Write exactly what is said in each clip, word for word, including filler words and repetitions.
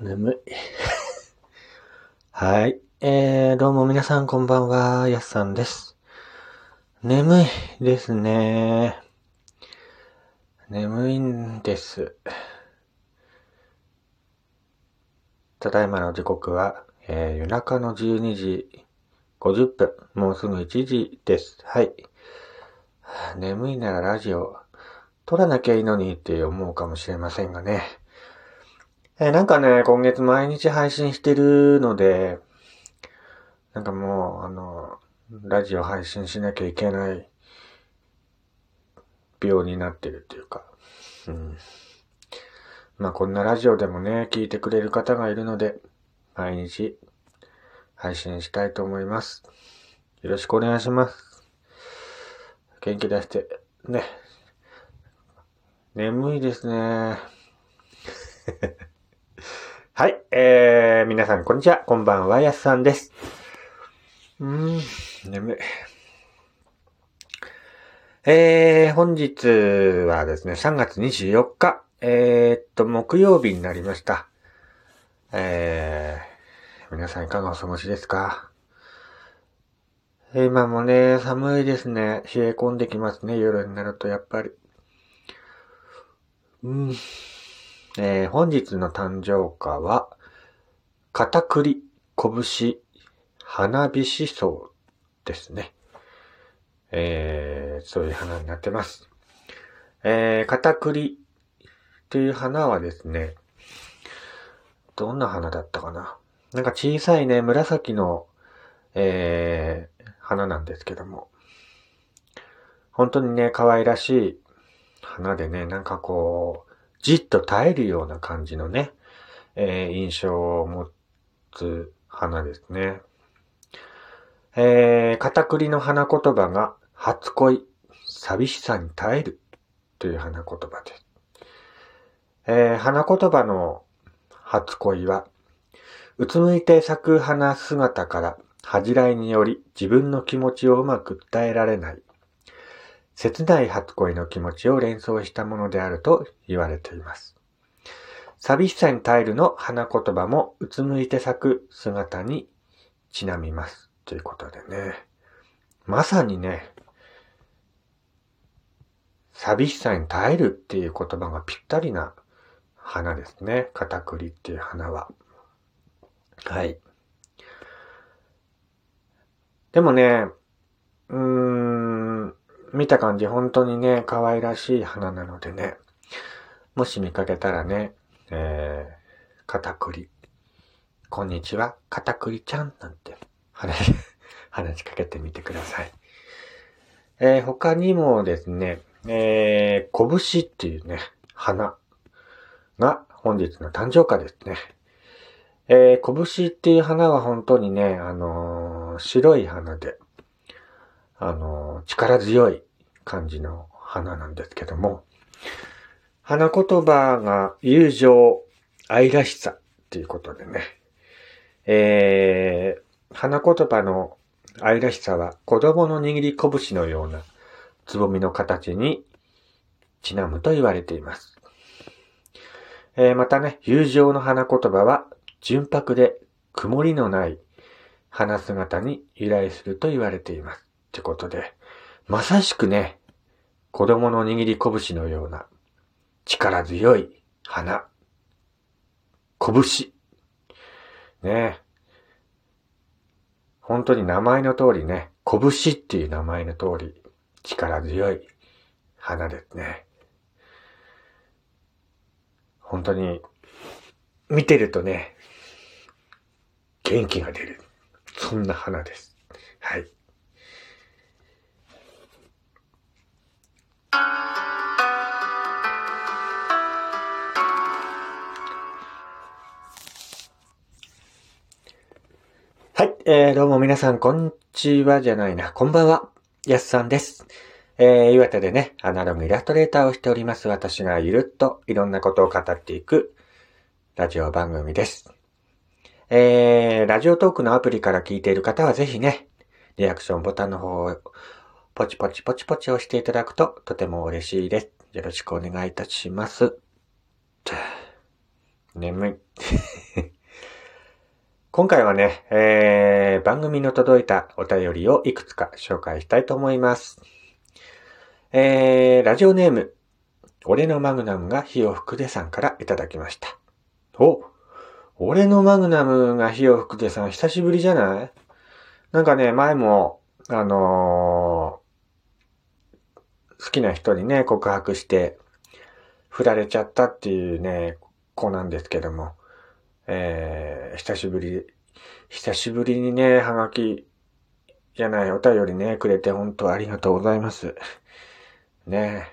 眠い。はい、えー、どうも皆さんこんばんは、やすさんです。眠いですね。眠いんです。ただいまの時刻は、えー、夜中のじゅうにじごじゅっぷん、もうすぐいちじです。はい。眠いならラジオ撮らなきゃいいのにって思うかもしれませんがね。えー、なんかね、今月毎日配信してるので、なんかもう、あの、ラジオ配信しなきゃいけない病になってるっていうか、うん、まあこんなラジオでもね、聞いてくれる方がいるので、毎日配信したいと思います。よろしくお願いします。元気出して、ね。眠いですね。はい、えー、皆さんこんにちは、こんばんは、やすさんです。うーん、眠い。えー、本日はですね、さんがつにじゅうよっか、えー、っと、木曜日になりました。えー、皆さんいかがお過ごしですか？今もね、寒いですね。冷え込んできますね、夜になるとやっぱり。うん。えー、本日の誕生花は、片栗、拳、花火しそうですね。えー、そういう花になってます。えー、片栗という花はですね、どんな花だったかな。なんか小さいね、紫の、えー、花なんですけども、本当にね、可愛らしい花でね、なんかこう、じっと耐えるような感じのね、えー、印象を持つ花ですね。えー、片栗の花言葉が、初恋、寂しさに耐えるという花言葉です。えー、花言葉の初恋は、うつむいて咲く花姿から恥じらいにより自分の気持ちをうまく伝えられない、切ない初恋の気持ちを連想したものであると言われています。寂しさに耐えるの花言葉も、うつむいて咲く姿にちなみます。ということでね、まさにね、寂しさに耐えるっていう言葉がぴったりな花ですね。片栗っていう花は。はい。でもね、うーん、見た感じ本当にね、可愛らしい花なのでね、もし見かけたらね、えー、片栗、こんにちは、片栗ちゃんなんて。話, 話しかけてみてください。えー、他にもですね、えー、拳っていうね、花が本日の誕生花ですね。えー、拳っていう花は本当にね、あのー、白い花で、あのー、力強い感じの花なんですけども、花言葉が友情、愛らしさっていうことでね、えー、花言葉の愛らしさは子供の握り拳のようなつぼみの形にちなむと言われています。えー、またね、友情の花言葉は純白で曇りのない花姿に由来すると言われています。ってことで、まさしくね、子供の握り拳のような力強い花、拳。ねえ。本当に名前の通りね、拳っていう名前の通り、力強い花ですね。本当に、見てるとね、元気が出る。そんな花です。はい。はい、えー、どうも皆さん、こんにちはじゃないな、こんばんは、やすさんです。えー、岩手でね、アナログイラストレーターをしております私がゆるっといろんなことを語っていくラジオ番組です。えー、ラジオトークのアプリから聞いている方はぜひね、リアクションボタンの方をポチポチポチポチ押していただくととても嬉しいです。よろしくお願いいたします。眠い。今回はね、えー、番組の届いたお便りをいくつか紹介したいと思います。えー、ラジオネーム、俺のマグナムが火を吹くでさんからいただきました。お、俺のマグナムが火を吹くでさん、久しぶりじゃない？なんかね、前も、あのー、好きな人にね、告白して、振られちゃったっていうね、子なんですけども、えー、久しぶり、久しぶりにね、はがきじゃないお便りね、くれて本当ありがとうございます。ね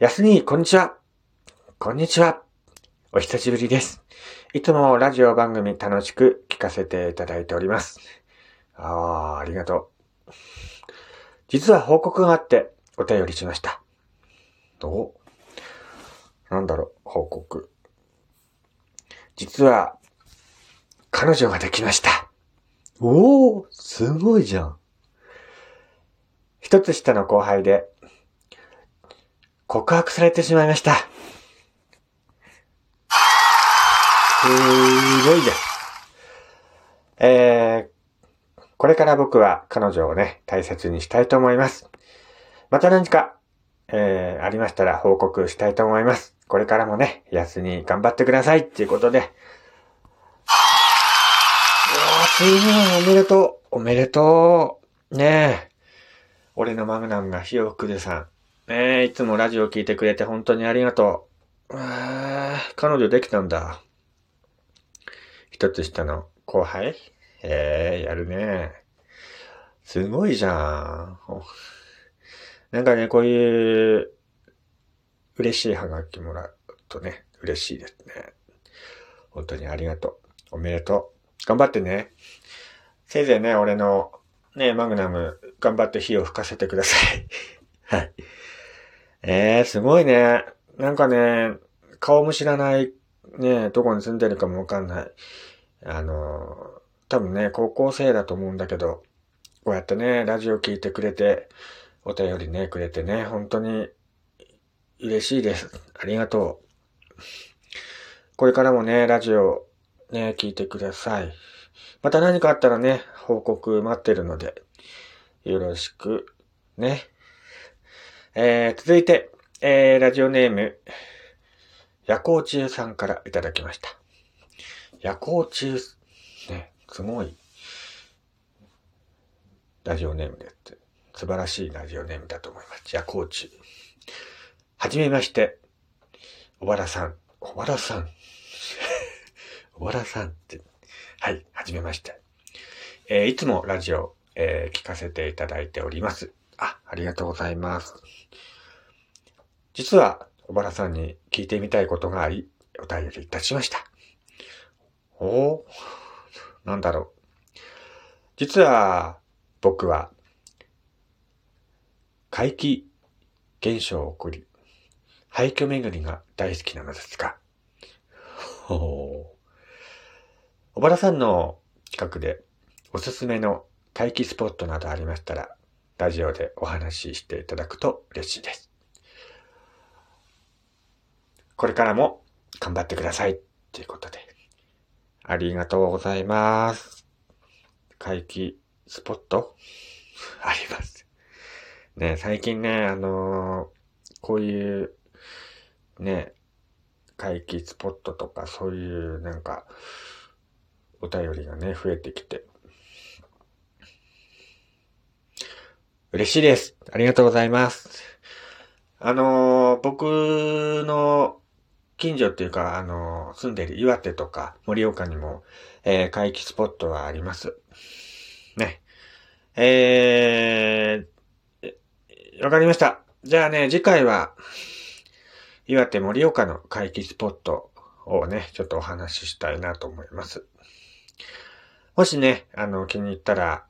え。やすに、こんにちは。こんにちは。お久しぶりです。いつもラジオ番組楽しく聞かせていただいております。ああ、ありがとう。実は報告があってお便りしました。お、なんだろう、報告。実は、彼女ができました。おー、すごいじゃん。一つ下の後輩で、告白されてしまいました。すごいじゃん。えー、これから僕は彼女をね、大切にしたいと思います。また何か、えー、ありましたら報告したいと思います。これからもね、安に頑張ってくださいっていうことで。うわー、すごい、おめでとう、おめでとう。ねえ、俺のマグナムが火を吹くでさん。ねえ、いつもラジオ聞いてくれて本当にありがとう。うわー、彼女できたんだ。一つ下の後輩？えー、やるね。すごいじゃん。なんかね、こういう、嬉しいハガキもらうとね、嬉しいですね。本当にありがとう。おめでとう。頑張ってね。せいぜいね、俺のね、マグナム、頑張って火を吹かせてください。はい。えー、すごいね。なんかね、顔も知らない、ね、どこに住んでるかもわかんない。あの、多分ね、高校生だと思うんだけど、こうやってね、ラジオ聞いてくれて、お便りね、くれてね、本当に、嬉しいです。ありがとう。これからもね、ラジオ、ね、聞いてください。また何かあったらね、報告待ってるので、よろしく、ね。えー、続いて、えー、ラジオネーム、夜行中さんからいただきました。夜行中、ね、すごい、ラジオネームでって、素晴らしいラジオネームだと思います。夜行中。はじめまして、小原さん、小原さん、小原さんって、はい、はじめまして。えー、いつもラジオ、えー、聞かせていただいております。あ、ありがとうございます。実は小原さんに聞いてみたいことがあり、お便りいたしました。おー、なんだろう。実は僕は怪奇現象を起こり、廃墟巡りが大好きなのですが、おばらさんの近くでおすすめの待機スポットなどありましたら、ラジオでお話ししていただくと嬉しいです。これからも頑張ってくださいということで、ありがとうございます。待機スポットあります。ね、最近ね、あのー、こういうね、怪奇スポットとかそういうなんかお便りがね、増えてきて嬉しいです。ありがとうございます。あのー、僕の近所っていうか、あのー、住んでる岩手とか盛岡にも、えー、怪奇スポットはありますね。えー、わかりました。じゃあね、次回は岩手盛岡の怪奇スポットをね、ちょっとお話ししたいなと思います。もしね、あの、気に入ったら、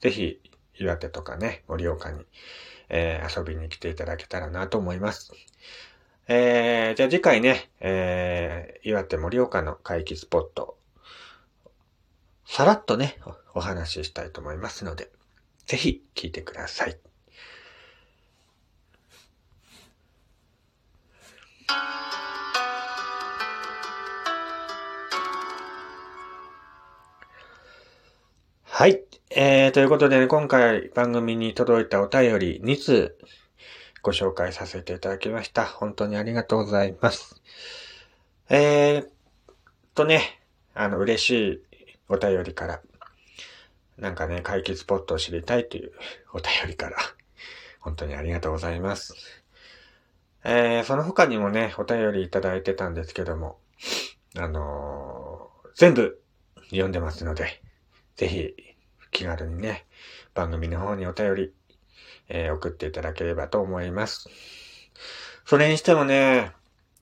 ぜひ岩手とかね、盛岡に、えー、遊びに来ていただけたらなと思います。えー、じゃあ次回ね、えー、岩手盛岡の怪奇スポット、さらっとね、お話ししたいと思いますので、ぜひ聞いてください。はい、えー、ということで、ね、今回番組に届いたお便りに通ご紹介させていただきました。本当にありがとうございます。えーっとね、あの嬉しいお便りから、なんかね、解決ポットを知りたいというお便りから、本当にありがとうございます。えー、その他にもね、お便りいただいてたんですけども、あのー、全部読んでますので、ぜひ気軽にね、番組の方にお便り、えー、送っていただければと思います。それにしてもね、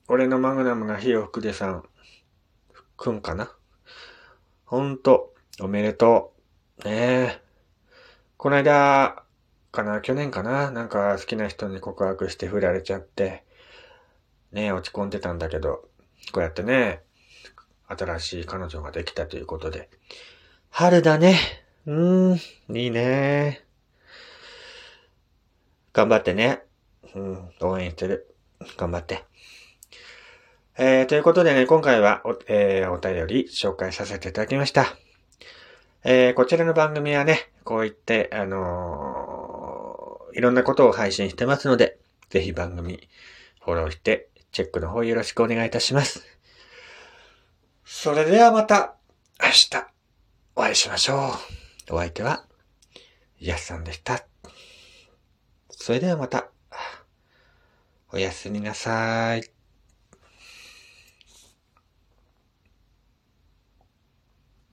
俺のマグナムが火を吹くでさん、くんかな？ほんと、おめでとう。ねえ。こないだかな、去年かな、なんか好きな人に告白して振られちゃって、ねえ、落ち込んでたんだけど、こうやってね、新しい彼女ができたということで、春だね。うーん、いいね。頑張ってね。うん、応援してる。頑張って。えー、ということでね、今回はお、えー、お便り紹介させていただきました。えー、こちらの番組はね、こういって、あのー、いろんなことを配信してますので、ぜひ番組フォローして、チェックの方よろしくお願いいたします。それではまた、明日。お会いしましょう。お相手は、やすさんでした。それではまた、おやすみなさい。